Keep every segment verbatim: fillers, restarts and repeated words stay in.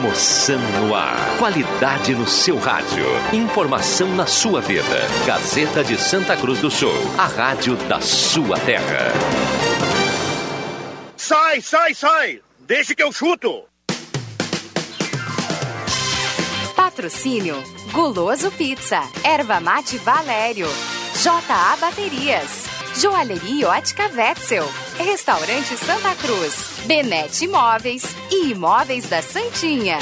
Emoção no ar. Qualidade no seu rádio. Informação na sua vida. Gazeta de Santa Cruz do Sul. A rádio da sua terra. Sai, sai, sai. Deixa que eu chuto. Patrocínio. Guloso Pizza. Erva Mate Valério. J A Baterias. Joalheria e Ótica Wetzel, Restaurante Santa Cruz, Benete Móveis e Imóveis da Santinha.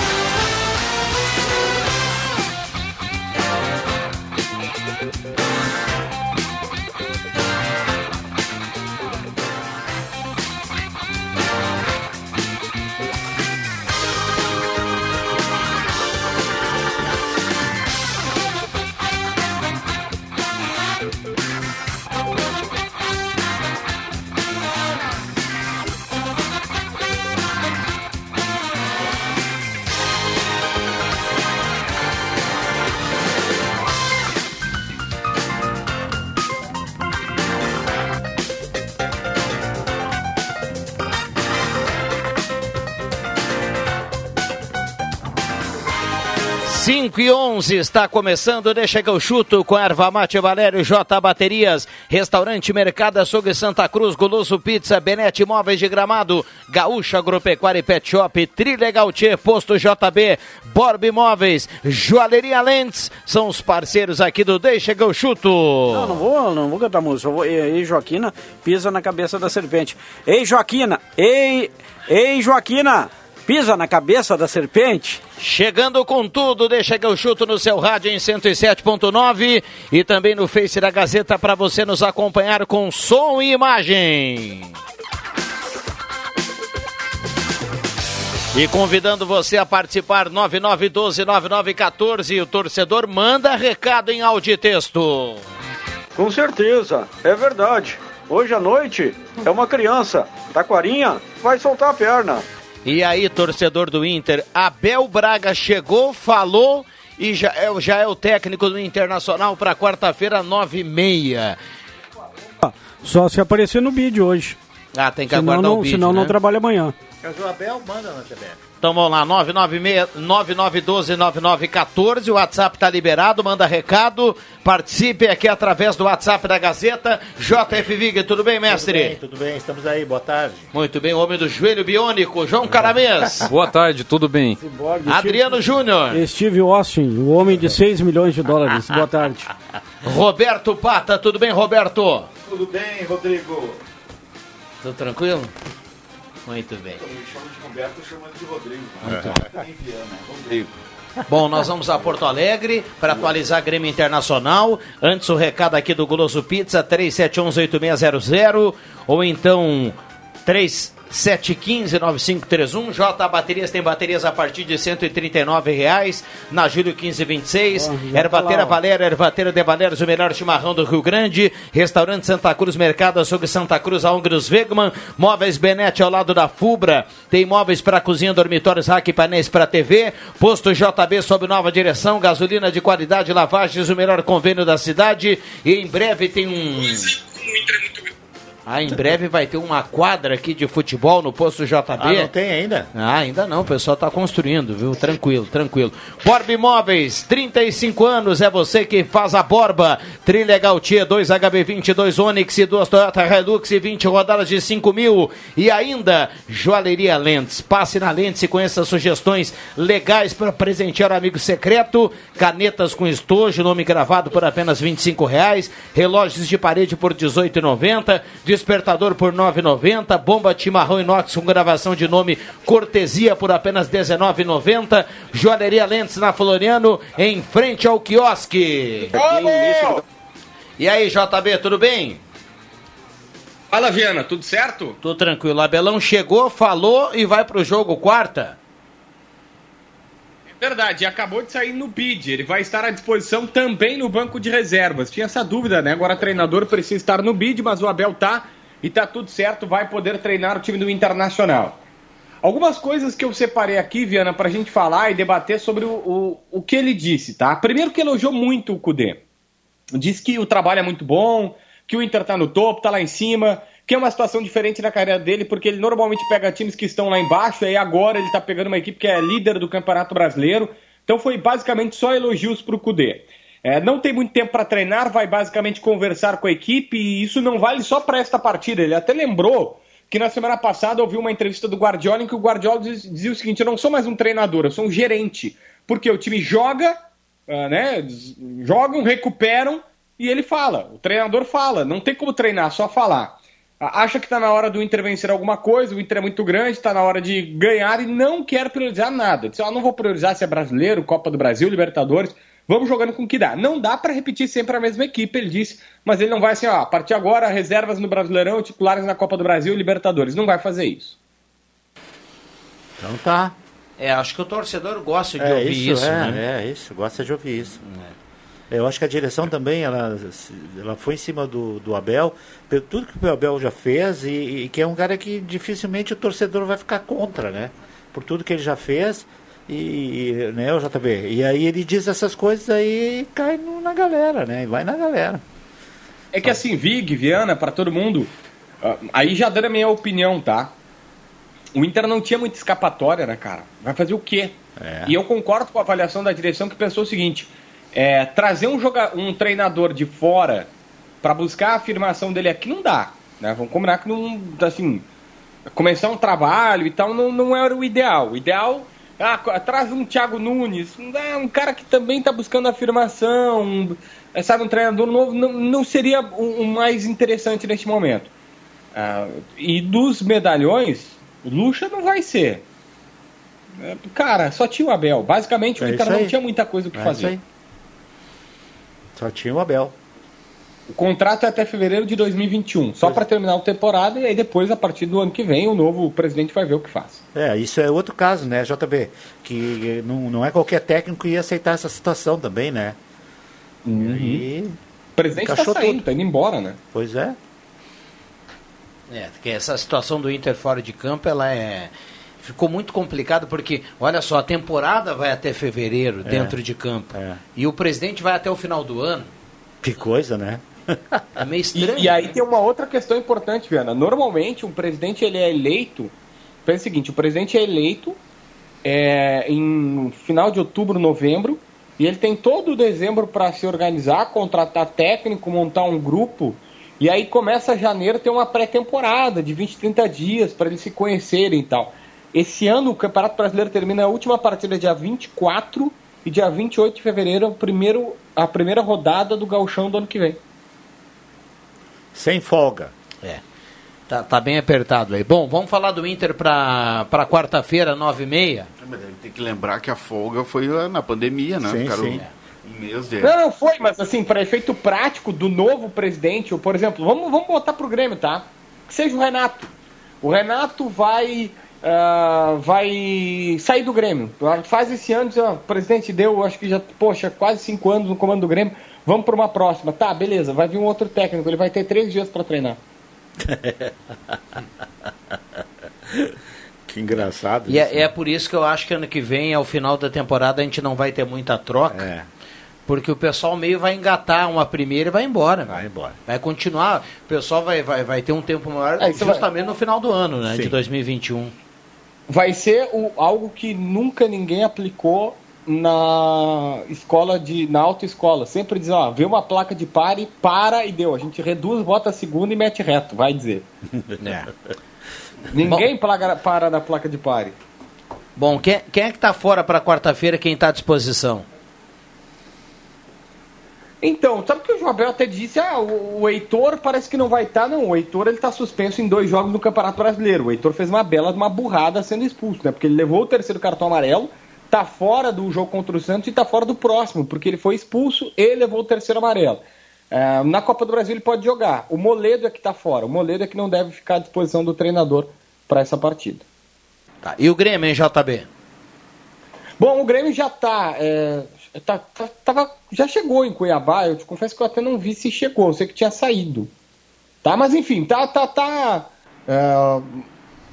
cinco e onze, está começando, deixa que eu chuto com a Erva Mate Valério, J A Baterias, Restaurante Mercado Açougue Santa Cruz, Guloso Pizza, Benete Móveis de Gramado, Gaúcha Agropecuária e Pet Shop, Trilha Gautier, Posto J B, Borbi Móveis, Joalheria Lentes, são os parceiros aqui do Deixa que eu chuto. Não, não vou, não vou cantar música, eu vou, ei Joaquina, pisa na cabeça da serpente. Ei Joaquina, ei, ei Joaquina. Pisa na cabeça da serpente. Chegando com tudo, deixa que eu chuto no seu rádio em cento e sete ponto nove e também no Face da Gazeta para você nos acompanhar com som e imagem. E convidando você a participar, nove nove um dois nove nove um quatro, o torcedor manda recado em áudio e texto. Com certeza, é verdade. Hoje à noite é uma criança, Taquarinha, vai soltar a perna. E aí, torcedor do Inter, Abel Braga chegou, falou e já é, já é o técnico do Internacional para quarta-feira, nove e meia. Só se aparecer no bid hoje. Ah, tem que senão aguardar não, o bid, senão né? Não trabalha amanhã. Mas o Abel manda na T V. Então vamos lá, nove nove seis, nove nove um dois, nove nove um quatro, o WhatsApp está liberado, manda recado, participe aqui através do WhatsApp da Gazeta. J F Vig, tudo bem, mestre? Tudo bem, tudo bem, estamos aí, boa tarde. Muito bem, homem do joelho biônico, João Caramês. Boa tarde, tudo bem. Adriano Júnior. Steve Austin, o homem de seis milhões de dólares, boa tarde. Roberto Pata, tudo bem, Roberto? Tudo bem, Rodrigo. Tudo tranquilo? Muito bem. Eu me chamo de Roberto, eu chamo de Rodrigo. Muito bom. Bom, nós vamos a Porto Alegre para atualizar a Grêmio Internacional. Antes o recado aqui do Guloso Pizza, três sete um um oito seis zero zero ou então três sete um cinco nove cinco três um. J A Baterias tem baterias a partir de cento e trinta e nove reais. Na Júlio quinze vinte e seis. Oh, Ervateira Valério, Ervateira de Valérios, o melhor chimarrão do Rio Grande. Restaurante Santa Cruz, Mercado Açougue Santa Cruz, a ONG dos Wegman. Móveis Benete ao lado da Fubra. Tem móveis para cozinha, dormitórios, rack e painéis para T V. Posto J B sob nova direção. Gasolina de qualidade, lavagens, o melhor convênio da cidade. E em breve tem um... Ah, em breve vai ter uma quadra aqui de futebol no Posto J B. Ah, não tem ainda? Ah, ainda não, o pessoal está construindo, viu? Tranquilo, tranquilo. Borba Imóveis, trinta e cinco anos, é você que faz a Borba. Trilha Gautier, dois H B vinte, dois Onix e duas Toyota Hilux e vinte rodadas de cinco mil. E ainda, Joalheria Lentes. Passe na Lentes e conheça sugestões legais para presentear o amigo secreto. Canetas com estojo, nome gravado por apenas vinte e cinco reais. Relógios de parede por dezoito reais e noventa centavos. Despertador por nove reais e noventa centavos, bomba chimarrão inox com gravação de nome cortesia por apenas dezenove reais e noventa centavos, Joalheria Lentes na Floriano, em frente ao quiosque. Ô, e aí, J B, tudo bem? Fala, Viana, tudo certo? Tô tranquilo, Abelão chegou, falou e vai pro jogo quarta. Verdade, acabou de sair no bid, ele vai estar à disposição também no banco de reservas. Tinha essa dúvida, né? Agora o treinador precisa estar no bid, mas o Abel tá e tá tudo certo, vai poder treinar o time do Internacional. Algumas coisas que eu separei aqui, Viana, pra gente falar e debater sobre o, o, o que ele disse, tá? Primeiro que elogiou muito o Coudet. Diz que o trabalho é muito bom, que o Inter tá no topo, tá lá em cima, que é uma situação diferente na carreira dele, porque ele normalmente pega times que estão lá embaixo, e aí agora ele está pegando uma equipe que é líder do Campeonato Brasileiro. Então foi basicamente só elogios para o Coudet. É, não tem muito tempo para treinar, vai basicamente conversar com a equipe, e isso não vale só para esta partida. Ele até lembrou que na semana passada ouviu uma entrevista do Guardiola em que o Guardiola dizia o seguinte: eu não sou mais um treinador, eu sou um gerente, porque o time joga, né, jogam, recuperam, e ele fala, o treinador fala, não tem como treinar, só falar. Acha que está na hora do Inter vencer alguma coisa, o Inter é muito grande, está na hora de ganhar e não quer priorizar nada. Diz, ah, não vou priorizar se é brasileiro, Copa do Brasil, Libertadores, vamos jogando com o que dá. Não dá para repetir sempre a mesma equipe, ele disse, mas ele não vai assim, ó, a partir de agora, reservas no Brasileirão, titulares na Copa do Brasil e Libertadores. Não vai fazer isso. Então tá. É, acho que o torcedor gosta de é, ouvir isso, isso é, né? É, isso, gosta de ouvir isso. É. Eu acho que a direção também, ela, ela foi em cima do, do Abel, pelo tudo que o Abel já fez, e, e que é um cara que dificilmente o torcedor vai ficar contra, né? Por tudo que ele já fez, e, e, né, o J B. E aí ele diz essas coisas aí e cai no, na galera, né? E vai na galera. É que assim, Vig, Viana, para todo mundo, aí já dando a minha opinião, tá? O Inter não tinha muita escapatória, né, cara? Vai fazer o quê? É. E eu concordo com a avaliação da direção, que pensou o seguinte... É, trazer um, joga- um treinador de fora para buscar a afirmação dele aqui não dá, né? Vamos combinar que não, assim, começar um trabalho e tal não, não era o ideal. O ideal, ah, traz um Thiago Nunes, um cara que também está buscando afirmação, um, sabe, um treinador novo, não, não seria o, o mais interessante neste momento. Ah, e dos medalhões, o Lucha não vai ser. Cara, só tinha o Abel. Basicamente o Inter não tinha muita coisa para fazer. Isso aí. Só tinha o Abel. O contrato é até fevereiro de dois mil e vinte e um, só para terminar a temporada, e aí depois, a partir do ano que vem, o novo presidente vai ver o que faz. É, isso é outro caso, né, J B? Que não, não é qualquer técnico que ia aceitar essa situação também, né? Uhum. E... o presidente está saindo, tudo. Tá indo embora, né? Pois é. É, porque essa situação do Inter fora de campo, ela é... ficou muito complicado, porque, olha só, a temporada vai até fevereiro, é, dentro de campo. É. E o presidente vai até o final do ano. Que coisa, né? É meio estranho. E, e aí, né, tem uma outra questão importante, Viana. Normalmente, o presidente, ele é eleito... Pensa o seguinte, o presidente é eleito é, em final de outubro, novembro, e ele tem todo o dezembro para se organizar, contratar técnico, montar um grupo... E aí começa janeiro, tem uma pré-temporada de vinte, trinta dias para eles se conhecerem e tal. Esse ano o Campeonato Brasileiro termina a última partida dia vinte e quatro e dia vinte e oito de fevereiro, o primeiro, a primeira rodada do Gauchão do ano que vem. Sem folga. É. Tá, tá bem apertado aí. Bom, vamos falar do Inter para para quarta-feira, nove e meia. Tem que lembrar que a folga foi na pandemia, né? Sim, ficaram... sim. Um mês de... Não, não foi, mas assim, para efeito prático do novo presidente, ou, por exemplo, vamos, vamos botar pro Grêmio, tá? Que seja o Renato. O Renato vai... Uh, vai sair do Grêmio. Faz esse ano, diz, ó, o presidente deu, acho que já, poxa, quase cinco anos no comando do Grêmio, vamos para uma próxima. Tá, beleza, vai vir um outro técnico, ele vai ter três dias para treinar. Que engraçado isso, e é, né? É por isso que eu acho que ano que vem, ao final da temporada, a gente não vai ter muita troca. É. Porque o pessoal meio vai engatar uma primeira e vai embora. Vai embora. Vai continuar, o pessoal vai, vai, vai ter um tempo maior, é, justamente vai... no final do ano, né? Sim. De dois mil e vinte e um. Vai ser o, algo que nunca ninguém aplicou na escola de, na autoescola. Sempre diz, ó, vê uma placa de pare, para e deu. A gente reduz, bota a segunda e mete reto, vai dizer. É. Ninguém bom, plaga, para na placa de pare. Bom, quem, quem é que tá fora para quarta-feira, quem tá à disposição? Então, sabe que o João Abel até disse, ah, o, o Heitor parece que não vai estar, tá. Não, o Heitor ele está suspenso em dois jogos no Campeonato Brasileiro. O Heitor fez uma bela, uma burrada sendo expulso, né? Porque ele levou o terceiro cartão amarelo, tá fora do jogo contra o Santos e tá fora do próximo, porque ele foi expulso e levou o terceiro amarelo. É, na Copa do Brasil ele pode jogar. O Moledo é que tá fora, o Moledo é que não deve ficar à disposição do treinador para essa partida. Tá. E o Grêmio, hein, J B? Bom, o Grêmio já tá... É... Tá, tá, tava, já chegou em Cuiabá, eu te confesso que eu até não vi se chegou, eu sei que tinha saído, tá? Mas enfim, tá, tá, tá é,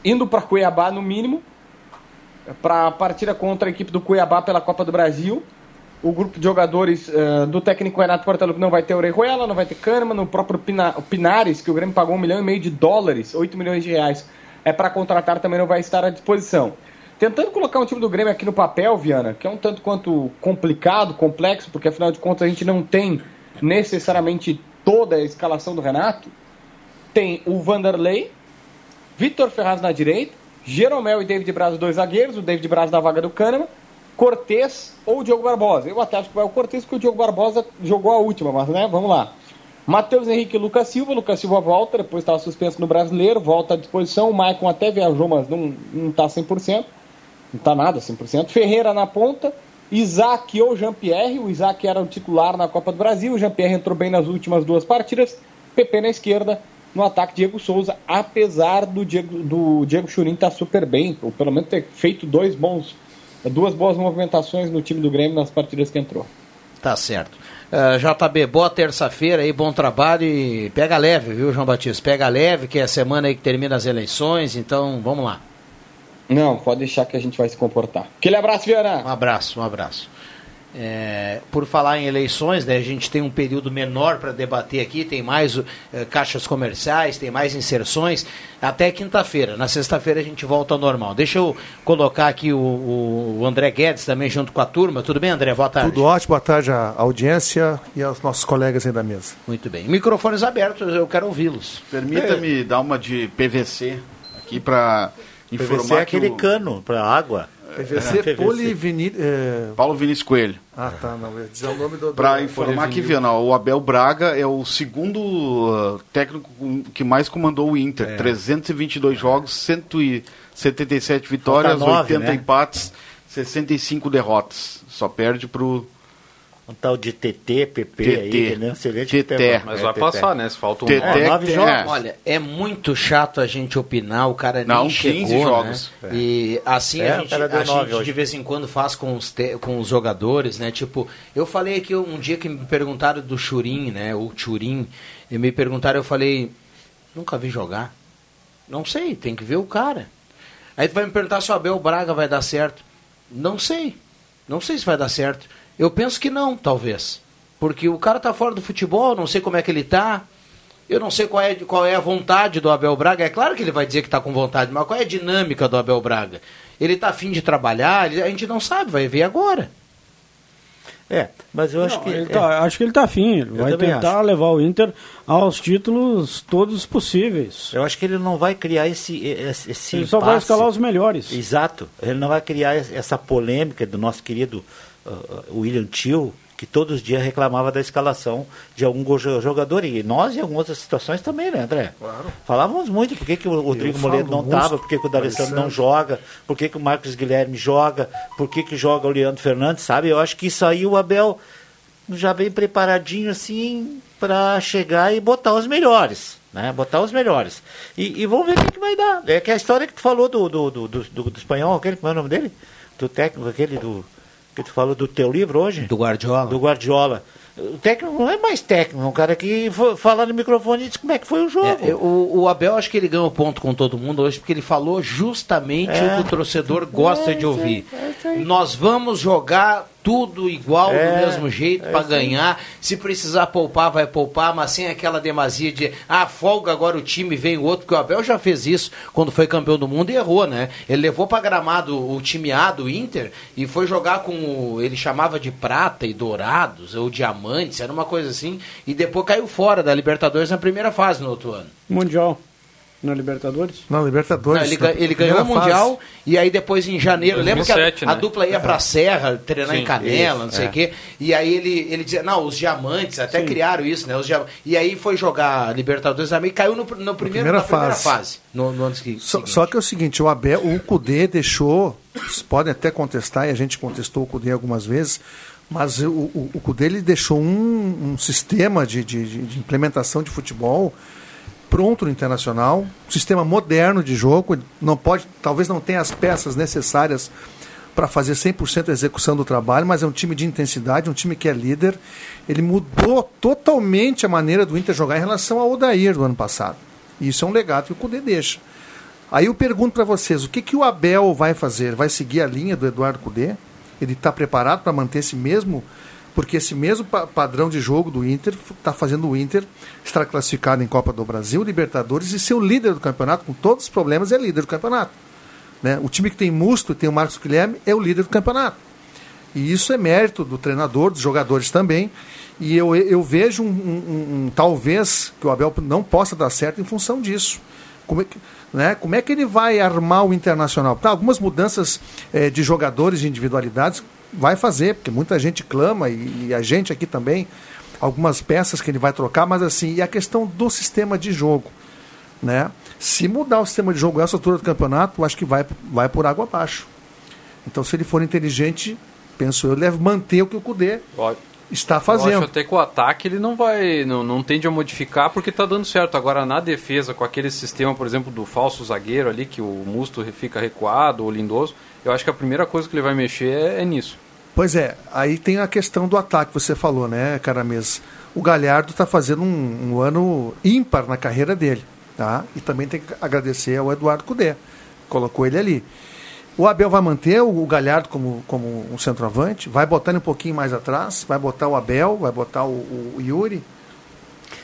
indo para Cuiabá no mínimo, para a partida contra a equipe do Cuiabá pela Copa do Brasil, o grupo de jogadores uh, do técnico Renato Portaluppi não vai ter Orejuela, não vai ter Kahneman, no próprio Pina, o Pinares, que o Grêmio pagou um milhão e meio de dólares, oito milhões de reais, é para contratar, também não vai estar à disposição. Tentando colocar um time do Grêmio aqui no papel, Viana, que é um tanto quanto complicado, complexo, porque afinal de contas a gente não tem necessariamente toda a escalação do Renato, tem o Vanderlei, Vitor Ferraz na direita, Jeromel e David Braz, dois zagueiros, o David Braz na vaga do Kahneman, Cortes ou Diogo Barbosa. Eu até acho que vai o Cortes, porque o Diogo Barbosa jogou a última, mas né, vamos lá. Matheus Henrique e Lucas Silva, Lucas Silva volta, depois estava suspenso no Brasileiro, volta à disposição, o Maicon até viajou, mas não está cem por cento, não está nada cem por cento. Ferreira na ponta, Isaac ou Jean-Pierre, o Isaac era o titular na Copa do Brasil, o Jean-Pierre entrou bem nas últimas duas partidas, Pepe na esquerda, no ataque Diego Souza, apesar do Diego, do Diego Churin estar tá super bem, ou pelo menos ter feito dois bons, duas boas movimentações no time do Grêmio nas partidas que entrou. Tá certo. Uh, J B, boa terça-feira aí, bom trabalho e pega leve, viu, João Batista? Pega leve, que é a semana aí que termina as eleições, então vamos lá. Não, pode deixar que a gente vai se comportar. Aquele abraço, Viana. Um abraço, um abraço. É, por falar em eleições, né, a gente tem um período menor para debater aqui, tem mais uh, caixas comerciais, tem mais inserções, até quinta-feira. Na sexta-feira a gente volta ao normal. Deixa eu colocar aqui o, o André Guedes também junto com a turma. Tudo bem, André? Boa tarde. Tudo ótimo, boa tarde à audiência e aos nossos colegas aí da mesa. Muito bem. Microfones abertos, eu quero ouvi-los. Permita-me é. dar uma de P V C aqui para informar. P V C é aquele que o... cano para água. P V C, Polivinil... É... Paulo Vinícius Coelho. Ah, tá, não, eu ia dizer o nome do... Para informar que, Viana, o Abel Braga é o segundo técnico que mais comandou o Inter. É. trezentos e vinte e dois é. jogos, cento e setenta e sete vitórias, nove, oitenta né? empates, sessenta e cinco derrotas. Só perde pro... Um tal de T T, P P T T. Aí, né? Excelente T T. Mas vai é, passar, T T. Né? Se faltam um nove, nove jogos. É. Olha, é muito chato a gente opinar, o cara não, nem quinze chegou, jogos. Né? É. E assim é, a gente, a gente de vez em quando faz com os, te, com os jogadores, né? Tipo, eu falei aqui um dia que me perguntaram do Churin, né? Ou Churin, e me perguntaram, eu falei, nunca vi jogar. Não sei, tem que ver o cara. Aí tu vai me perguntar se o Abel Braga vai dar certo. Não sei. Não sei se vai dar certo. Eu penso que não, talvez. Porque o cara tá fora do futebol, não sei como é que ele tá. Eu não sei qual é, qual é a vontade do Abel Braga. É claro que ele vai dizer que tá com vontade, mas qual é a dinâmica do Abel Braga? Ele tá afim de trabalhar? Ele, a gente não sabe, vai ver agora. É, mas eu não, acho que... Ele é. tá, acho que ele tá afim. Ele vai tentar acho. levar o Inter aos títulos todos possíveis. Eu acho que ele não vai criar esse, esse, esse Ele impasse. Só vai escalar os melhores. Exato. Ele não vai criar essa polêmica do nosso querido... o uh, Willian Tio, que todos os dias reclamava da escalação de algum jogador, e nós em algumas outras situações também, né, André? Claro. Falávamos muito por que, que o Rodrigo Moledo não estava, por que, que o D'Alessandro não joga, por que, que o Marcos Guilherme joga, por que, que joga o Leandro Fernandes, sabe? Eu acho que isso aí o Abel já vem preparadinho assim para chegar e botar os melhores, né? Botar os melhores. E, e vamos ver o que, que vai dar. É que a história que tu falou do, do, do, do, do, do espanhol, aquele, como é o nome dele? Do técnico, aquele do... que tu falou do teu livro hoje? Do Guardiola. Do Guardiola. O técnico não é mais técnico, é um cara que fala no microfone e diz como é que foi o jogo. É, o, o Abel, acho que ele ganhou ponto com todo mundo hoje, porque ele falou justamente é. o que o torcedor gosta é, de ouvir. É, é, é. Nós vamos jogar tudo igual, é, do mesmo jeito, é, para ganhar. Se precisar poupar, vai poupar, mas sem aquela demasia de, ah, folga agora o time, vem o outro, que o Abel já fez isso quando foi campeão do mundo e errou, né? Ele levou para Gramado o time A do Inter e foi jogar com o, ele chamava de prata e dourados, ou diamantes, era uma coisa assim, e depois caiu fora da Libertadores na primeira fase no outro ano. Mundial. Na Libertadores? Na Libertadores. Não, ele, na ele ganhou o Mundial fase. E aí depois em janeiro, dois mil e sete, lembra que a, né? a dupla ia pra Serra, treinar Sim, em Canela, isso, não sei o é. quê. E aí ele, ele dizia, não, os diamantes até Sim. criaram isso, né? Os diam... E aí foi jogar Libertadores também e caiu no, no primeiro, primeira na primeira fase. fase no, no ano seguinte. Só, só que é o seguinte, o Abel, o Coudet deixou, vocês podem até contestar, e a gente contestou o Coudet algumas vezes, mas o, o, o Coudet ele deixou um, um sistema de, de, de implementação de futebol pronto no Internacional, sistema moderno de jogo, não pode, talvez não tenha as peças necessárias para fazer cem por cento a execução do trabalho, mas é um time de intensidade, um time que é líder. Ele mudou totalmente a maneira do Inter jogar em relação ao Odair do ano passado. E isso é um legado que o Coudet deixa. Aí eu pergunto para vocês, o que, que o Abel vai fazer? Vai seguir a linha do Eduardo Coudet? ele está preparado para manter esse mesmo, porque esse mesmo pa- padrão de jogo do Inter está fazendo o Inter estar classificado em Copa do Brasil, Libertadores e ser o líder do campeonato, com todos os problemas, é líder do campeonato. Né? O time que tem Musto e tem o Marcos Guilherme é o líder do campeonato. E isso é mérito do treinador, dos jogadores também. E eu, eu vejo um, um, um talvez que o Abel não possa dar certo em função disso. Como é que, né, como é que ele vai armar o Internacional? Tá, algumas mudanças é, de jogadores, de individualidades, vai fazer, porque muita gente clama, e, e a gente aqui também, algumas peças que ele vai trocar, mas assim, e a questão do sistema de jogo. Né? Se mudar o sistema de jogo nessa altura do campeonato, eu acho que vai, vai por água abaixo. Então, se ele for inteligente, penso eu, ele deve manter o que o Coudet está fazendo. Eu acho até que o ataque ele não vai, não, não tende a modificar porque está dando certo. Agora, na defesa, com aquele sistema, por exemplo, do falso zagueiro ali, que o Musto fica recuado ou Lindoso, eu acho que a primeira coisa que ele vai mexer é, é nisso. Pois é, aí tem a questão do ataque que você falou, né, Caramês? O Galhardo está fazendo um, um ano ímpar na carreira dele, tá? E também tem que agradecer ao Eduardo Coudet, colocou ele ali. O Abel vai manter o Galhardo como, como um centroavante, vai botar ele um pouquinho mais atrás, vai botar o Abel, vai botar o, o Yuri.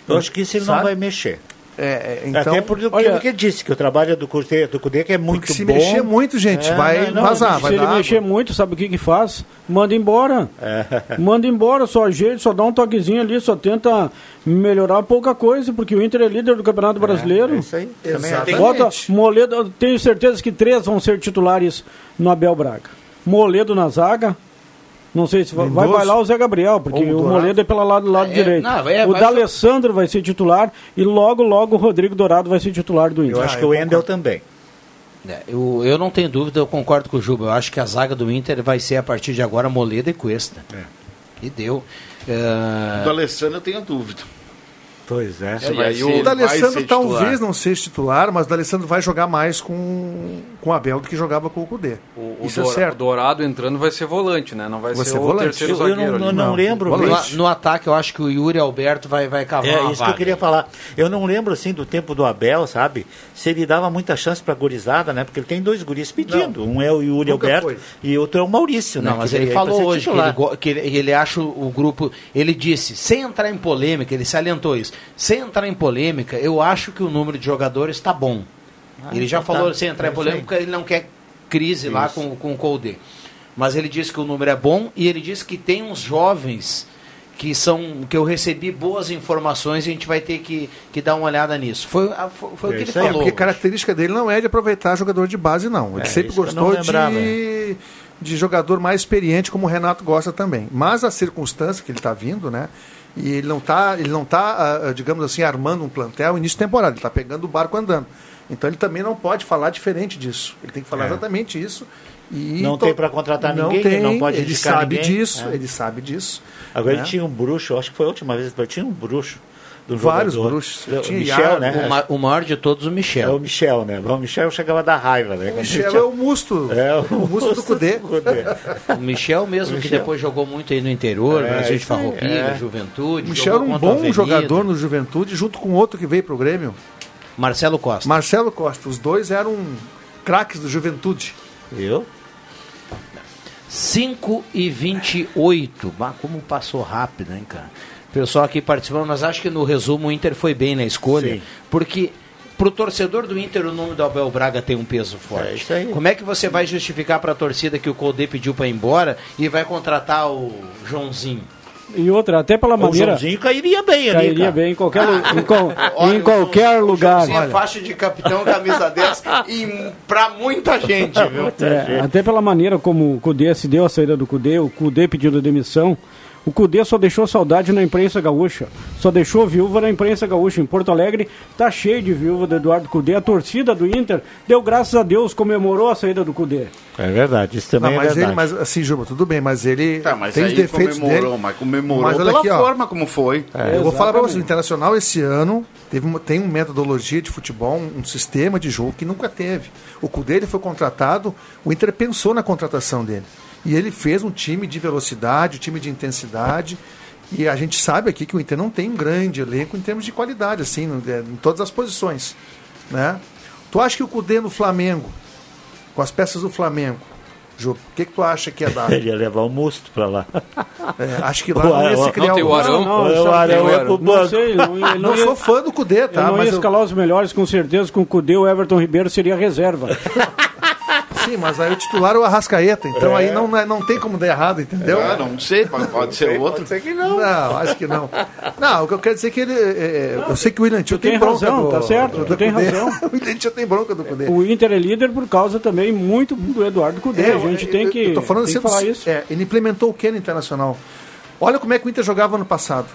Eu acho que isso ele sabe? Não vai mexer. É, então, até porque olha, o que ele disse, que o trabalho do Coudet, do Coudet que é muito bom. Se mexer muito, gente, é, vai não, vazar. Se vai ele dar mexer água. Muito, sabe o que que faz? Manda embora. É. Manda embora, só ajeita, só dá um toquezinho ali, só tenta melhorar pouca coisa, porque o Inter é líder do Campeonato é, Brasileiro. É isso aí. Exatamente. Bota Moledo, tenho certeza que três vão ser titulares no Abel Braga. Moledo na zaga. Não sei se Lindoso. Vai bailar o Zé Gabriel, porque o, o Moledo é pelo lado, lado é, direito. Não, é, o D'Alessandro ser... vai ser titular e logo, logo o Rodrigo Dourado vai ser titular do Inter. Eu acho ah, que eu o Endel também. É, eu, eu não tenho dúvida, eu concordo com o Juba. Eu acho que a zaga do Inter vai ser a partir de agora Moledo e Cuesta. É. E deu. É... O D'Alessandro eu tenho dúvida. Pois é. é vai ser, o D'Alessandro talvez não seja titular, mas o D'Alessandro vai jogar mais com, com o Abel do que jogava com o Coudet. O, Isso o Doura, é certo. O Dourado entrando vai ser volante, né? Não vai, vai ser, ser o volante. Terceiro eu zagueiro. Eu não, não, não lembro. No, no ataque eu acho que o Yuri Alberto vai, vai cavar. É isso vaga. Que eu queria falar. Eu não lembro assim do tempo do Abel, sabe? Se ele dava muita chance pra gurizada, né? Porque ele tem dois guris pedindo. Não, um é o Yuri Alberto foi. E outro é o Maurício, né? Não, mas ele, ele falou hoje que ele, que ele acha o grupo... Ele disse, sem entrar em polêmica, ele salientou isso. Sem entrar em polêmica, eu acho que o número de jogadores está bom. Ah, ele já tá, falou sem entrar em polêmica, ele não quer crise isso. Lá com, com o Coudet. Mas ele disse que o número é bom e ele disse que tem uns jovens que são que eu recebi boas informações e a gente vai ter que, que dar uma olhada nisso. Foi, foi o que ele falou. É, porque a característica dele não é de aproveitar jogador de base, não. Ele é, sempre gostou de, de jogador mais experiente, como o Renato gosta também. Mas a circunstância que ele está vindo, né? E ele não está, ele não tá, digamos assim, armando um plantel início de temporada. Ele está pegando o barco andando. Então ele também não pode falar diferente disso. Ele tem que falar é. exatamente isso. E não to... tem para contratar não ninguém, tem, não pode ele sabe ninguém. disso, é. ele sabe disso. Agora né? Ele tinha um bruxo, acho que foi a última vez que ele tinha um bruxo. Do Vários jogador. bruxos. O Michel, a, né? O, ma- o maior de todos, o Michel. É o Michel, né? O Michel chegava da raiva, né? O Michel é o Musto. É o, o Musto do Coudet. O Michel mesmo, o Michel. Que depois jogou muito aí no interior, é, Brasil de Farroupilha, é. Juventude. O Michel era um bom jogador no Juventude, junto com outro que veio pro Grêmio. Marcelo Costa. Marcelo Costa. Os dois eram craques do Juventude. Eu? cinco e vinte e oito. Ah, como passou rápido, hein, cara? Pessoal aqui participando, mas acho que no resumo o Inter foi bem na escolha, sim. Porque pro torcedor do Inter o nome do Abel Braga tem um peso forte. É isso aí. Como é que você vai justificar para a torcida que o Coudet pediu para ir embora e vai contratar o Joãozinho? E outra, até pela maneira... O Joãozinho cairia bem ali, cairia cara. bem em qualquer, em co, olha, em qualquer o lugar. O é faixa de capitão, camisa dez, e pra muita gente, viu? Muita é, gente. Até pela maneira como o Coudet se deu a saída do Coudet, o Coudet pedindo demissão. O Coudet só deixou saudade na imprensa gaúcha, só deixou viúva na imprensa gaúcha. Em Porto Alegre tá cheio de viúva do Eduardo Coudet. A torcida do Inter deu graças a Deus, comemorou a saída do Coudet. É verdade, isso também não, mas é verdade. Ele, mas, assim, Juba, tudo bem, mas ele tá, mas tem os defeitos comemorou, dele. Mas comemorou mas pela aqui, forma ó, como foi. É, eu exatamente. Vou falar pra vocês, o Internacional esse ano teve uma, tem uma metodologia de futebol, um, um sistema de jogo que nunca teve. O Coudet ele foi contratado, o Inter pensou na contratação dele. E ele fez um time de velocidade, um time de intensidade. E a gente sabe aqui que o Inter não tem um grande elenco em termos de qualidade, assim, em todas as posições. Né? Tu acha que o Coudet no Flamengo, com as peças do Flamengo, Ju, o que, que tu acha que ia dar? Ele ia levar o Musto pra lá. É, acho que lá o, não ia se criar não, o Arão. Não, não, o Arão é pro banco. Não sei, não, não, não ia, sou fã do Coudet, tá? Eu não ia mas escalar eu... os melhores, com certeza. Com o Coudet, o Everton Ribeiro seria reserva. Sim, mas aí o titular é o Arrascaeta, então é. aí não, não tem como dar errado, entendeu? Ah, é, não sei, pode ser sei, outro. Pode ser que não. Não, acho que não. Não, o que eu quero dizer é que ele... É, não, eu sei que o Willian Tio tem, tem bronca razão, do, tá certo, do, do tem Coudet. Razão. O Willian Tio tem bronca do Coudet. O Inter é líder por causa também muito do Eduardo Coudet. É, a gente eu, tem que, eu tô falando tem assim, que falar isso. É, ele implementou o que no Internacional? Olha como é que o Inter jogava ano passado,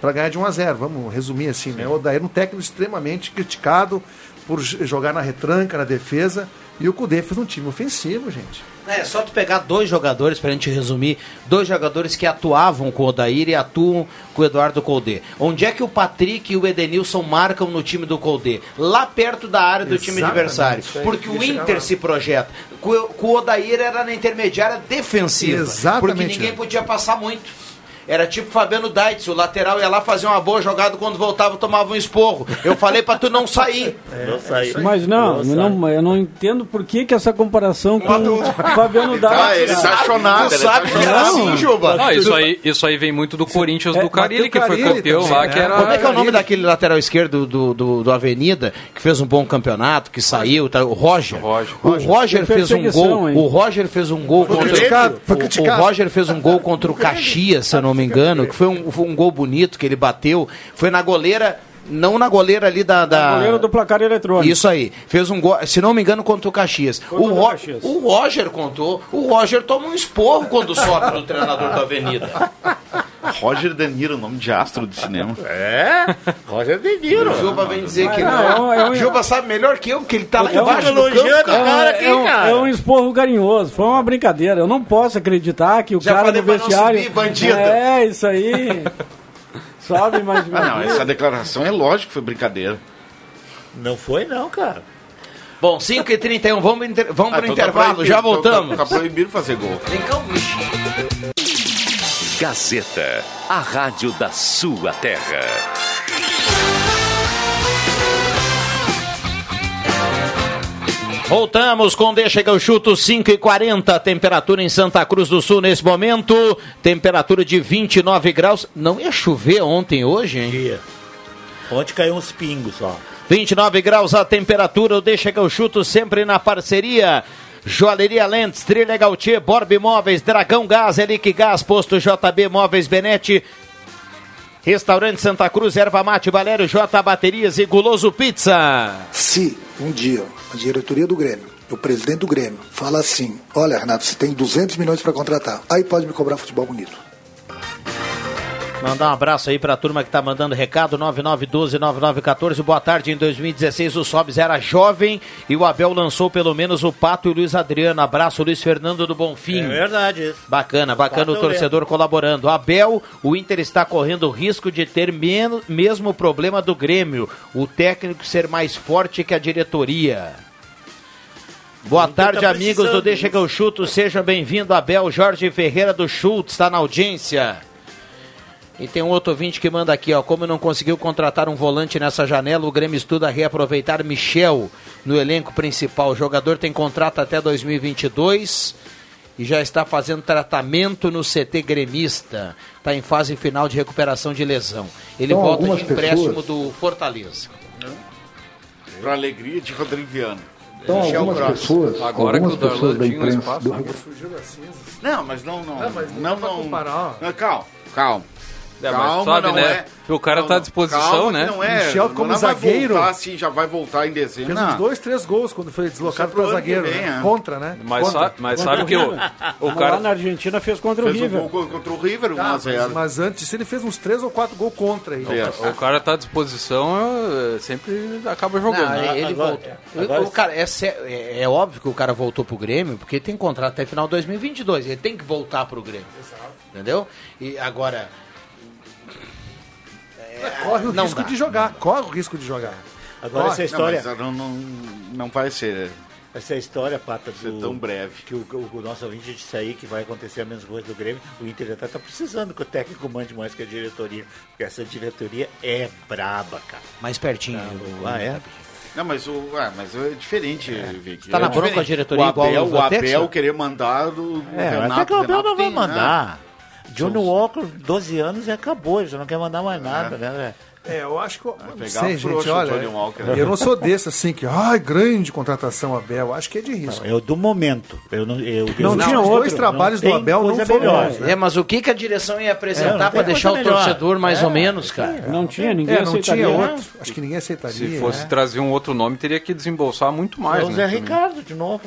para ganhar de um a zero, vamos resumir assim, né? O Odair, um técnico extremamente criticado por jogar na retranca, na defesa, e o Coudet fez um time ofensivo, gente. É, só tu pegar dois jogadores, pra gente resumir, dois jogadores que atuavam com o Odair e atuam com o Eduardo Coudet. Onde é que o Patrick e o Edenilson marcam no time do Coudet? Lá perto da área do Exatamente. time adversário. Porque o Inter se projeta. Com o Odair era na intermediária defensiva. Exatamente. Porque ninguém podia passar muito. Era tipo Fabiano Daitz, o lateral ia lá fazer uma boa jogada, quando voltava tomava um esporro. Eu falei pra tu não sair. É, não sair. Mas não, não, não, eu não entendo por que, que essa comparação com o Fabiano Daitz. Ah, ele se achou nada. Tu sabe que era assim, Juba. Não, isso, aí, isso aí vem muito do Corinthians, é, do Carille, que foi campeão lá. Que era... Como é que é o nome daquele lateral esquerdo do, do, do Avenida, que fez um bom campeonato, que saiu, tá? O Roger. O Roger, o Roger fez um gol. Hein? O Roger fez um gol foi contra... Criticado, foi criticado. O Roger fez um gol contra o Caxias, se eu não me engano, que foi um, foi um gol bonito que ele bateu, foi na goleira, não na goleira ali da... da... Na goleira do placar eletrônico. Isso aí, fez um gol, se não me engano, contra o Caxias. O, Ro... Caxias. o Roger contou, o Roger toma um esporro quando sobe do treinador da Avenida. Roger De Niro, nome de astro do cinema. É, Roger De Niro. Juba vem dizer que não. É um, é um... Juba sabe melhor que eu, porque ele tá lá embaixo é um do campo, cara. É, é, um, é um esporro carinhoso, foi uma brincadeira. Eu não posso acreditar que o Já cara do vestiário... Já falei pra não subir, bandido. É, isso aí. Sobe mais de ah, não, essa declaração é lógico que foi brincadeira. Não foi não, cara. Bom, cinco e trinta e um, vamos, inter... vamos ah, pro intervalo, proibido, já voltamos. Tá proibido fazer gol. Vem cá, bicho. Gazeta, a rádio da sua terra. Voltamos com Deixa que eu chuto, cinco e quarenta, temperatura em Santa Cruz do Sul nesse momento, temperatura de vinte e nove graus. Não ia chover ontem, hoje, hein? Ia. Ontem caiu uns pingos só. vinte e nove graus a temperatura, o Deixa que eu chuto sempre na parceria. Joalheria Lentes, Trilha Gautier, Borbi Móveis, Dragão Gás, Elique Gás, Posto J B Móveis Benete, Restaurante Santa Cruz, Erva Mate Valério, J A Baterias e Guloso Pizza. Se um dia a diretoria do Grêmio, o presidente do Grêmio, fala assim: olha, Renato, você tem duzentos milhões para contratar, aí pode me cobrar futebol bonito. Mandar um abraço aí pra turma que tá mandando recado, nove nove um dois, nove nove um quatro. Boa tarde, em dois mil e dezesseis o Sobs era jovem e o Abel lançou pelo menos o Pato e o Luiz Adriano. Abraço, Luiz Fernando do Bonfim. É verdade isso. Bacana, bacana o torcedor colaborando. Abel, o Inter está correndo o risco de ter menos, mesmo problema do Grêmio, o técnico ser mais forte que a diretoria. Boa tarde, tá amigos do Deixa que eu chuto, seja bem-vindo, Abel. Jorge Ferreira do Schultz, está na audiência. E tem um outro ouvinte que manda aqui, ó. Como não conseguiu contratar um volante nessa janela, o Grêmio estuda reaproveitar Michel no elenco principal. O jogador tem contrato até dois mil e vinte e dois e já está fazendo tratamento no C T gremista. Está em fase final de recuperação de lesão. Ele então, volta de empréstimo pessoas... do Fortaleza. Para alegria de Rodrigo Viana. Então, algumas Cross. pessoas, Agora algumas que o pessoas da imprensa... Um espaço, do... surgiu não, mas não... Não, não, mas não, não, não, não calma, calma. É, mas calma, sabe, não né? É. O cara calma, tá à disposição, né? Não é. Michel como zagueiro. Voltar, assim, já vai voltar em dezembro. Fez uns dois, três gols quando foi deslocado para zagueiro. Bem, né? É. Contra, né? Mas, contra. Sa- mas contra sabe o que o, o cara... Lá na Argentina fez contra fez o River. Um gol contra o River, tá, um a zero. Mas, mas antes disso ele fez uns três ou quatro gols contra. Aí. O, o cara tá à disposição, sempre acaba jogando. Não, né? Ele voltou. O, o cara, é, é, é óbvio que o cara voltou pro Grêmio, porque tem contrato até final de dois mil e vinte e dois. Ele tem que voltar pro Grêmio. Exato. Entendeu? E agora... Corre o não risco dá, de jogar, corre o risco de jogar. Agora corre. Essa história... Não, não, não vai ser... Essa história, Pata, do, tão breve. Que o, o, o nosso ouvinte disse aí que vai acontecer a mesma coisa do Grêmio, o Inter já está tá precisando que o técnico mande mais que a diretoria, porque essa diretoria é braba, cara. Mais pertinho. Ah, é? Não, mas, o, ah, mas é diferente, é. Vicky. Tá é na bronca a diretoria o Abel, igual o Abel, o Abel querer mandar do é, Renato. Até que o Abel Renato não vai tem, mandar. Né? Johnny Walker, doze anos e acabou, já não quer mandar mais nada, é. né? É, eu acho que... Eu não sei, gente, olha, eu não sou desse assim, que, ai, ah, grande contratação Abel, acho que é de risco. Não, eu do momento. Eu não, eu, não, eu, não tinha outro, dois trabalhos do Abel, não foram melhores. Né? É, mas o que, que a direção ia apresentar é, para deixar o melhor. torcedor mais é, ou menos, cara? É, não tinha, ninguém é, não aceitaria. Tinha outro, acho que ninguém aceitaria. Se fosse é. trazer um outro nome, teria que desembolsar muito mais. Né, Zé Ricardo, mim. de novo.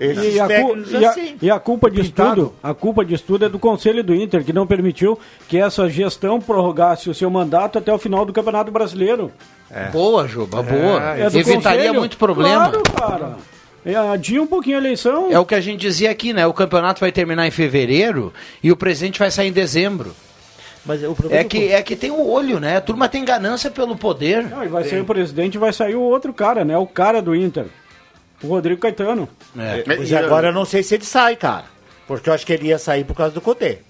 E a, e, a, assim. e a culpa disso tudo, a culpa disso tudo é do Conselho do Inter, que não permitiu que essa gestão prorrogasse o seu mandato até o final do Campeonato Brasileiro. É. Boa, Juba, boa. É, é Evitaria conselho. muito problema. Claro, cara. É, adia um pouquinho a eleição. É o que a gente dizia aqui, né? O campeonato vai terminar em fevereiro e o presidente vai sair em dezembro. Mas é, o é, que, é que tem o olho, né? A turma tem ganância pelo poder. Não, e vai tem. sair o presidente e vai sair o outro cara, né? O cara do Inter. O Rodrigo Caetano. É. Mas agora eu não sei se ele sai, cara. Porque eu acho que ele ia sair por causa do Coudet.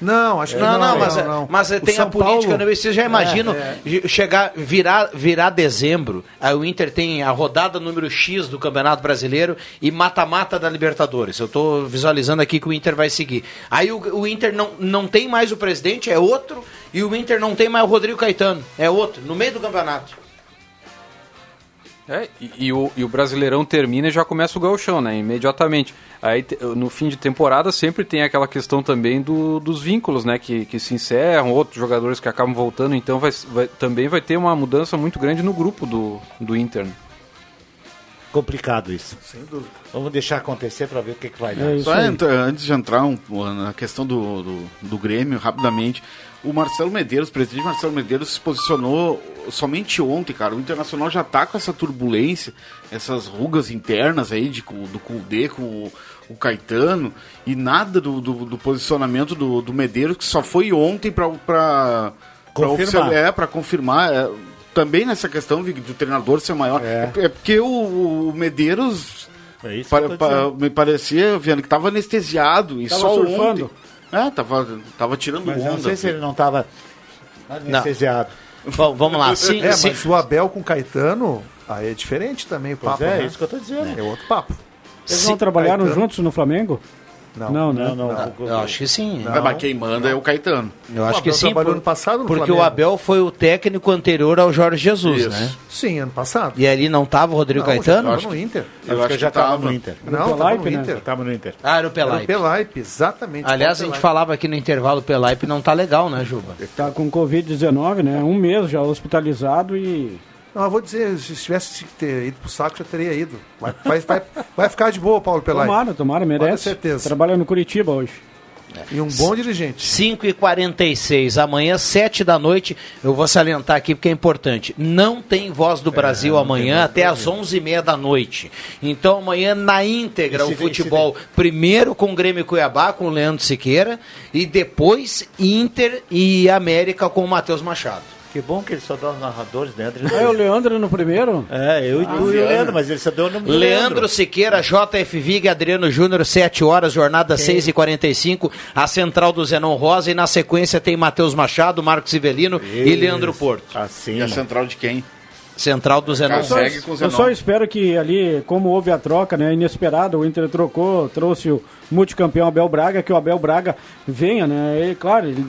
Não, acho que não. Não, não, mas, não, não. mas tem São a política, Paulo... você já imagina é, é. chegar, virar, virar dezembro, aí o Inter tem a rodada número X do Campeonato Brasileiro e mata-mata da Libertadores. Eu estou visualizando aqui que o Inter vai seguir. Aí o, o Inter não, não tem mais o presidente, é outro, e o Inter não tem mais o Rodrigo Caetano, é outro, no meio do campeonato. É, e, e, o, e o Brasileirão termina e já começa o Gauchão, né? Imediatamente. Aí te, no fim de temporada sempre tem aquela questão também do, dos vínculos, né? Que, que se encerram, outros jogadores que acabam voltando. Então vai, vai, também vai ter uma mudança muito grande no grupo do, do Inter. Complicado isso. Sem dúvida. Vamos deixar acontecer para ver o que, que vai dar. É Só entra, antes de entrar um, na questão do, do, do Grêmio, rapidamente... O Marcelo Medeiros, o presidente Marcelo Medeiros, se posicionou somente ontem, cara. O Internacional já tá com essa turbulência, essas rugas internas aí de, do Coudet com o, o Caetano, e nada do, do, do posicionamento do, do Medeiros, que só foi ontem para para confirmar. Pra, é, pra confirmar é, também nessa questão do treinador ser maior. É, é, é porque o, o Medeiros, é isso para, para, me parecia, Viana, que estava anestesiado e tava só surfando. Ontem. Ah, tava, tava tirando mas onda. Não sei se ele não tava anestesiado. Bom, vamos lá. Sim, é, sim. Mas o Abel com o Caetano, aí é diferente também o papo. Pois é, né? Isso que eu tô dizendo. É, é outro papo. Eles sim, não trabalharam Caetano. juntos no Flamengo? Não, não, não. não, não. Eu acho que sim. Não, mas quem manda não. é o Caetano. Eu o acho Abel que sim, por, ano passado no porque Flamengo. O Abel foi o técnico anterior ao Jorge Jesus, Isso. né? Sim, ano passado. E ali não estava o Rodrigo não, Caetano? Não, no Inter. Eu, eu acho que, que já estava no Inter. Não, não estava no, né? no Inter. Ah, era o Pelaipe. Era o Pelaipe, exatamente. Aliás, a gente falava aqui no intervalo, o Pelaipe não tá legal, né, Juba? Tá com covid dezenove, né? Um mês já hospitalizado e... Não, eu vou dizer, se tivesse que ter ido pro saco, já teria ido. Vai, vai, vai, vai ficar de boa, Paulo Pelaipe. Tomara, tomara, merece. Com certeza. Trabalha no Curitiba hoje. É. E um bom dirigente. cinco e quarenta e seis, amanhã, sete da noite, eu vou salientar aqui porque é importante. Não tem Voz do Brasil é, amanhã até às onze e meia da noite. Então amanhã na íntegra o futebol, primeiro com o Grêmio Cuiabá, com o Leandro Siqueira, e depois Inter e América com o Matheus Machado. Que bom que ele só dá os narradores, né? André? É o Leandro no primeiro? É, eu e tu e o Leandro, mas ele só deu o nome do Leandro. Leandro Siqueira, J F Vig, Adriano Júnior, sete horas, jornada seis e quarenta e cinco, a central do Zenon Rosa, e na sequência tem Matheus Machado, Marcos Ivelino Isso. e Leandro Porto. Assim, e a central de quem? Central do Zenon. Eu só, eu só espero que ali, como houve a troca, né, inesperada, o Inter trocou, trouxe o multicampeão Abel Braga, que o Abel Braga venha, né? Ele, claro, ele...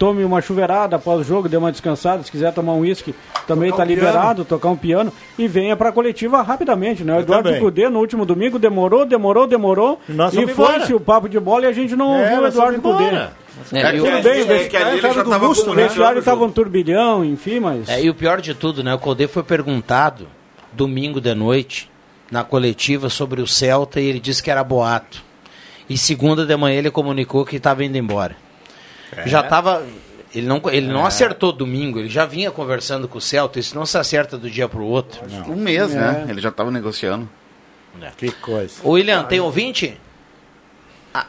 tome uma chuveirada após o jogo, dê uma descansada, se quiser tomar um uísque, também está um liberado, piano. tocar um piano, e venha para a coletiva rapidamente, né? O Eduardo Coudet, no último domingo, demorou, demorou, demorou, Nós e foi-se o papo de bola e a gente não é, ouviu o Eduardo Coudet. É, é, tudo é, bem, é, é, que ali ele já estava com o vestiário, estava um turbilhão, enfim, mas... É, e o pior de tudo, né? O Coudet foi perguntado, domingo de noite, na coletiva, sobre o Celta, e ele disse que era boato. E segunda de manhã ele comunicou que estava indo embora. É. Já estava... Ele não, ele não é. acertou domingo, ele já vinha conversando com o Celta, isso não se acerta do dia para o outro. Não. Um mês, é. né? Ele já estava negociando. É. Que coisa. Ô, Willian, tem ouvinte? Ah,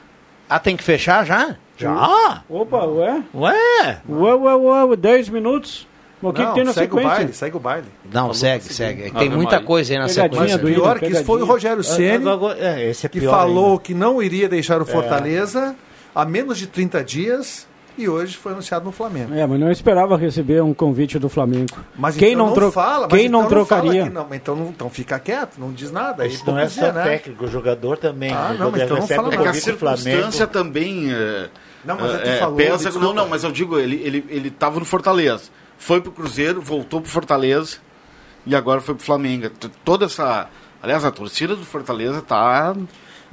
ah, tem que fechar já? Já? Opa, ué? Ué? Ué, ué, ué, dez minutos? O que, não, que tem na segue sequência? O baile, segue o baile. Não, falou segue, segue. Tem Ave muita Maria. coisa aí na pegadinha sequência. O pior que isso foi o Rogério Ceni, é, é que falou ainda. que não iria deixar o Fortaleza é. há menos de trinta dias... e hoje foi anunciado no Flamengo. É, mas não esperava receber um convite do Flamengo. Mas quem então não, tro... não fala, mas quem então não trocaria? Não, não, então, não, então fica quieto, não diz nada. Isso não é só né? técnico, o jogador também. Ah, não, mas então não fala. É que a circunstância também é, não, mas é, falou, pensa, não, não, mas eu digo, ele estava ele, ele no Fortaleza, foi pro Cruzeiro, voltou pro Fortaleza e agora foi pro Flamengo. Toda essa... Aliás, a torcida do Fortaleza tá...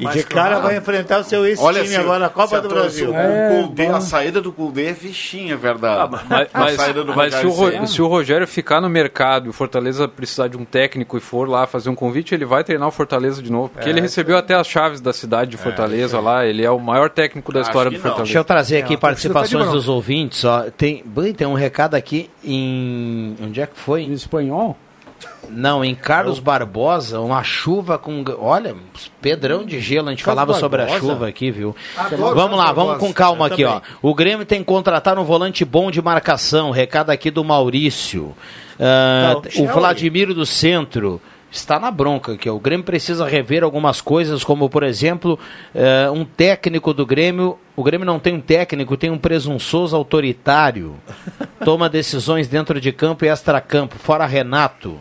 E mas de cara claro, vai enfrentar o seu ex-time agora na Copa do Brasil. É, o Coudet, a saída do Coudet é fichinha, é verdade. Ah, mas a saída do mas se, o Ro, se o Rogério ficar no mercado e o Fortaleza precisar de um técnico e for lá fazer um convite, ele vai treinar o Fortaleza de novo. Porque é, ele recebeu é. até as chaves da cidade de Fortaleza é, é. lá. Ele é o maior técnico da Acho história do não. Fortaleza. Deixa eu trazer aqui é, participações tá dos ouvintes. Ó. Tem, tem um recado aqui em... Onde é que foi? Em espanhol? Não, em Carlos Eu... Barbosa, uma chuva com... Olha, pedrão de gelo, a gente Carlos falava Barbosa. sobre a chuva aqui, viu? Adoro vamos lá, Barbosa. vamos com calma Eu aqui, também. ó. O Grêmio tem que contratar um volante bom de marcação, recado aqui do Maurício. Uh, Não, o Vladimiro do Centro está na bronca aqui, ó. O Grêmio precisa rever algumas coisas, como, por exemplo, uh, um técnico do Grêmio... O Grêmio não tem um técnico, tem um presunçoso autoritário. Toma decisões dentro de campo e extracampo. Fora Renato.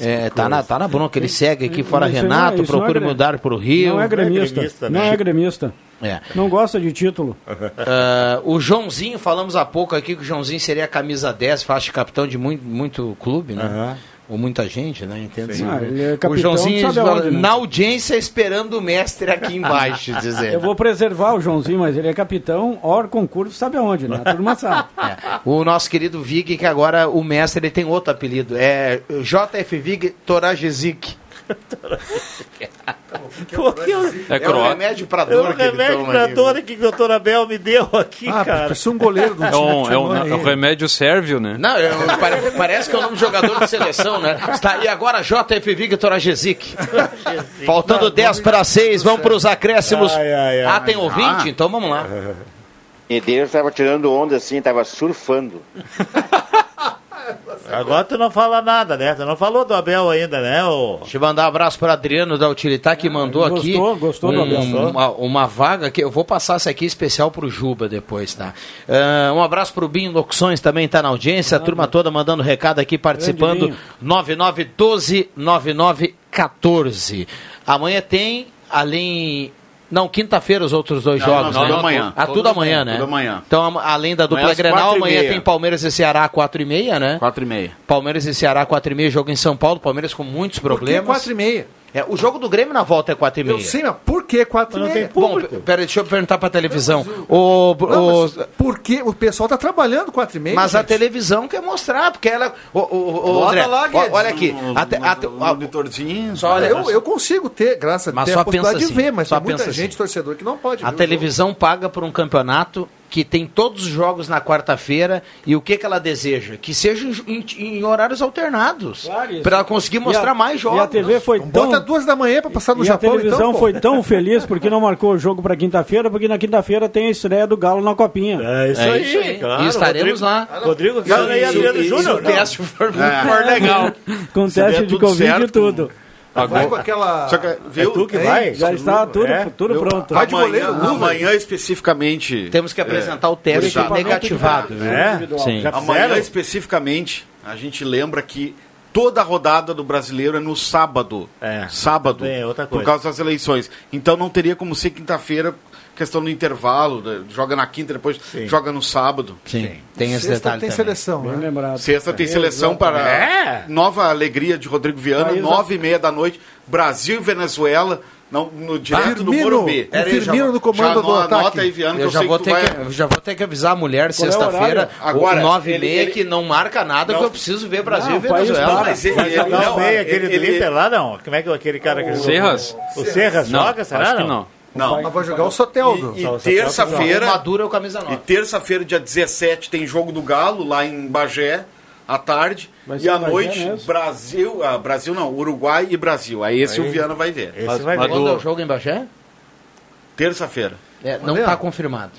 É, tá, na, tá na bronca, ele segue aqui fora isso Renato, é, procura é mudar pro Rio. Não é gremista, não é gremista. É. Não gosta de título. Uh, o Joãozinho, falamos há pouco aqui que o Joãozinho seria a camisa dez, faixa capitão de muito, muito clube, né? Uhum. Ou muita gente, né? Entende? Ah, é capitão, o Joãozinho onde, né? na audiência esperando o mestre aqui embaixo, dizendo. Eu vou preservar o Joãozinho, mas ele é capitão, or concurso, sabe aonde, né? A turma sabe. É. O nosso querido Vig, que agora o mestre ele tem outro apelido. É J F Vig Torajezic. Porque eu, é, é um remédio pra dor. É um remédio pra dor que o doutor Abel me deu aqui, ah, cara. Isso é um goleiro do time. É um, é um, é um remédio sérvio, né? Não, eu, pare, parece que é o nome de jogador de seleção, né? Está aí agora J F Victor Ajezic. Faltando não, dez para seis, vamos para os acréscimos. Ai, ai, ai, ah, tem ouvinte? Ah. Então vamos lá. E Deus estava tirando onda assim, estava surfando. Agora tu não fala nada, né? Tu não falou do Abel ainda, né? O... Deixa eu mandar um abraço para Adriano da Utilitar, que mandou gostou, aqui... Gostou, gostou um, do Abel. Uma, uma vaga que eu vou passar essa aqui especial pro Juba depois, tá? Uh, um abraço pro Binho Locuções, também tá na audiência. A turma toda mandando recado aqui, participando. nove nove um dois, nove nove um quatro. Amanhã tem, além... Não, quinta-feira os outros dois não, jogos, não, né? Tudo amanhã. Ah, tudo, tudo amanhã, né? Tudo amanhã. Então, além da dupla Grenal, amanhã tem Palmeiras e Ceará quatro e meia, né? quatro e meia. Palmeiras e Ceará quatro e meia, jogo em São Paulo, Palmeiras com muitos problemas. Por que quatro e meia? É, o jogo do Grêmio na volta é quatro e meia. Eu sei, mas por que quatro e meia? Bom, pera, deixa eu perguntar pra televisão. O, não, o... Por que o pessoal tá trabalhando quatro e meia? Mas gente, a televisão quer mostrar, porque ela... O, o, o André, lá, Guedes, olha aqui. No, até, até, no monitorzinho. Só olha, eu, eu consigo ter, graças a Deus, a possibilidade assim, de ver, mas só tem muita pensa gente, assim. torcedor, que não pode ver. A televisão paga por um campeonato que tem todos os jogos na quarta-feira e o que, que ela deseja? Que seja em, em horários alternados, claro, para conseguir mostrar a, mais jogos. E a T V foi então tão... Bota duas da manhã para passar no e Japão. E a televisão então, foi tão feliz porque não marcou o jogo para quinta-feira, porque na quinta-feira tem a estreia do Galo na Copinha. É isso é aí, isso aí. Claro, e estaremos Rodrigo, lá. Rodrigo Galo e Adriano Júnior. O teste foi muito legal. Com teste de Covid e tudo. Vai com aquela... Só que, viu? É tu que é, vai? Já está tudo, é, tudo pronto. Vai de goleiro. Amanhã, amanhã especificamente... Temos que apresentar é, o teste negativado. Né? Sim. Amanhã especificamente, a gente lembra que toda a rodada do Brasileiro é no sábado. É. Sábado. É, outra coisa. Por causa das eleições. Então não teria como ser quinta-feira... Questão do intervalo, joga na quinta, depois Sim. joga no sábado. Sim, Sim. tem esse Sexta detalhe tem também. Seleção, né? Lembrado. Sexta é, tem seleção para é. nova alegria de Rodrigo Viana, nove e meia da noite, Brasil e Venezuela, no, no direto do Morumbi. O Firmino no comando já do ataque. Anota aí, Viana, eu, eu já vou ter que, vai... já vou ter que avisar a mulher sexta-feira, nove e meia, que não marca nada, não, que eu preciso ver Brasil não, e Venezuela. Mas ele, ele, ele, não, ele, aquele ele, ele, ele, lá não, como é que aquele cara que... O Serras? O Serras joga, será não? Não, mas vai jogar o Soteldo. E, e terça-feira... Madura é o camisa nova. E terça-feira, dia dezessete, tem jogo do Galo, lá em Bagé, à tarde. E à noite, mesmo? Brasil... Ah, Brasil não, Uruguai e Brasil. Aí esse Aí, o Viana vai ver. Esse mas, vai ver. Quando é o jogo em Bagé? Terça-feira. É, não está confirmado.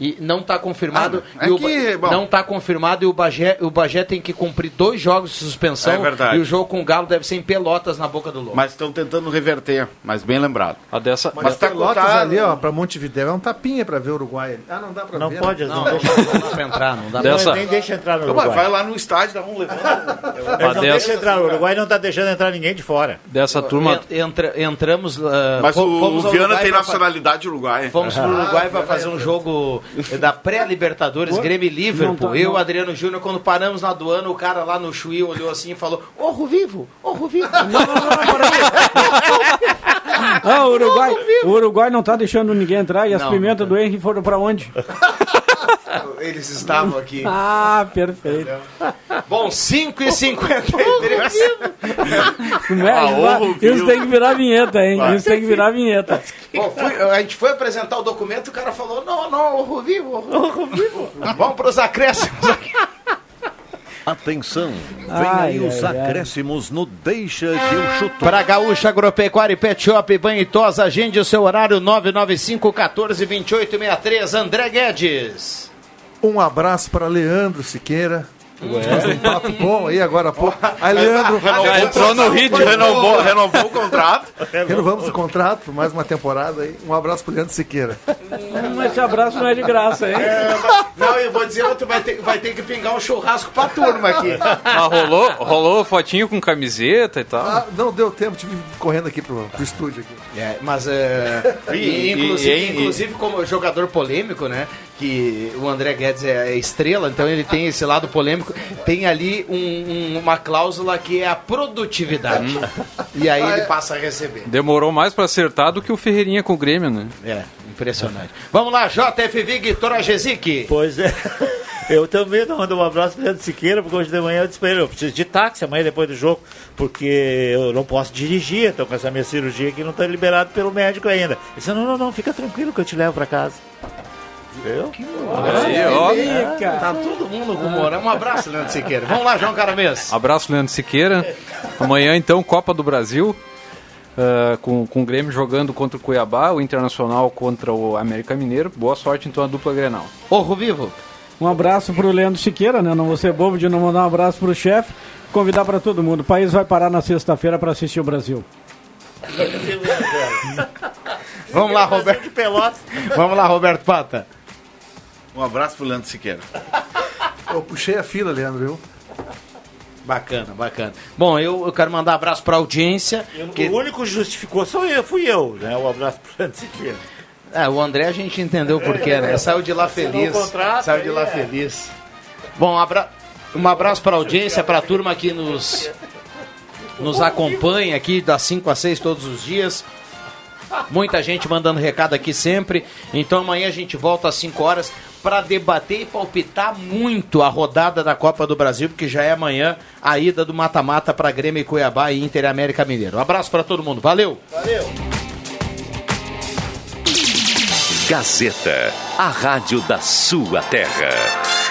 E não está confirmado. Ah, é e o, que, bom. Não está confirmado e o Bagé, o Bagé tem que cumprir dois jogos de suspensão. É verdade. E o jogo com o Galo deve ser em Pelotas, na Boca do Lobo. Mas estão tentando reverter, mas bem lembrado. A dessa... Mas, mas tá Pelotas contado, ali, ó, para Montevidéu é um tapinha para ver o Uruguai. Ah, não dá para ver. Não pode, não, não, não, deixa, não dá para entrar, não dá dessa... Nem deixa entrar no Uruguai. Vai lá no estádio, dá um levante. Não dessa... deixa entrar, o Uruguai não está deixando entrar ninguém de fora. Dessa turma... Entra, entramos... Uh, mas fomos, o Viana tem pra... nacionalidade uruguaia. Vamos para o Uruguai para fazer um jogo... da pré-Libertadores, Grêmio e Liverpool. Não, não. Eu, Adriano Júnior, quando paramos na aduana, o cara lá no Chuí olhou assim e falou: Orro vivo, orro vivo. Não, não, não, não, não. Ah, o Uruguai, o Uruguai não tá deixando ninguém entrar e as não, pimentas não. do Henry foram pra onde? Eles estavam aqui. Ah, perfeito. Bom, cinco e cinquenta e três. Isso tem que virar vinheta, hein? Vai. Isso tem que virar vinheta. Bom, fui, a gente foi apresentar o documento e o cara falou: não, não, orro vivo, orro vivo. Vamos para os acréscimos aqui. Atenção, vem ai, aí os ai, acréscimos ai. No Deixa que eu chuto. Para Gaúcha Agropecuária e Pet Shop Banho e Tosa, agende o seu horário nove nove cinco, um quatro, dois oito seis três. André Guedes. Um abraço para Leandro Siqueira. Ué. Um papo bom aí agora há pouco. Aí Leandro já entrou no ritmo, renovou, renovou o contrato. Renovamos o contrato por mais uma temporada aí. Um abraço pro Leandro Siqueira. Hum, esse abraço não é de graça, hein? É, não, eu vou dizer outro, vai ter, vai ter que pingar um churrasco pra turma aqui. Ah, rolou, rolou fotinho com camiseta e tal? Ah, não, deu tempo, tive correndo aqui pro, pro estúdio aqui. É, mas é, e, e, inclusive, e, e, inclusive como jogador polêmico, né? Que o André Guedes é estrela, então ele tem esse lado polêmico. Tem ali um, um, uma cláusula que é a produtividade. E aí ele passa a receber. Demorou mais para acertar do que o Ferreirinha com o Grêmio, né? É, impressionante. Vamos lá, J F V, Guitora Gesic. Pois é. Eu também mando um abraço para o Leandro Siqueira, porque hoje de manhã eu disse para ele: eu preciso de táxi amanhã depois do jogo, porque eu não posso dirigir, então com essa minha cirurgia aqui não está liberado pelo médico ainda. Ele disse: não, não, não, fica tranquilo que eu te levo para casa. Eu? Que maravilha, ah, tá todo mundo com moral. Um abraço, Leandro Siqueira. Vamos lá, João Caramês. Abraço, Leandro Siqueira. Amanhã, então, Copa do Brasil, uh, com, com o Grêmio jogando contra o Cuiabá, o Internacional contra o América Mineiro. Boa sorte, então, a dupla Grenal. Orro vivo. Um abraço pro Leandro Siqueira, né? Não vou ser bobo de não mandar um abraço pro chefe. Convidar pra todo mundo. O país vai parar na sexta-feira pra assistir o Brasil. Vamos lá, Roberto. Vamos lá, Roberto Pata. Um abraço pro Leandro Siqueira. Eu puxei a fila, Leandro, viu? Bacana, bacana. Bom, eu, eu quero mandar abraço pra audiência. Eu, que... O único que justificou sou eu, fui eu, né? Um abraço pro Leandro Siqueira. É, o André a gente entendeu por quê, né? Saiu de lá feliz. Contrato, saiu de lá é. feliz. Bom, abra... um abraço pra audiência, pra turma que nos, nos acompanha aqui das cinco às seis todos os dias. Muita gente mandando recado aqui sempre. Então amanhã a gente volta às cinco horas para debater e palpitar muito a rodada da Copa do Brasil, porque já é amanhã a ida do mata-mata para Grêmio e Cuiabá e Inter e América Mineiro. Um abraço para todo mundo. Valeu! Valeu! Gazeta, a rádio da sua terra.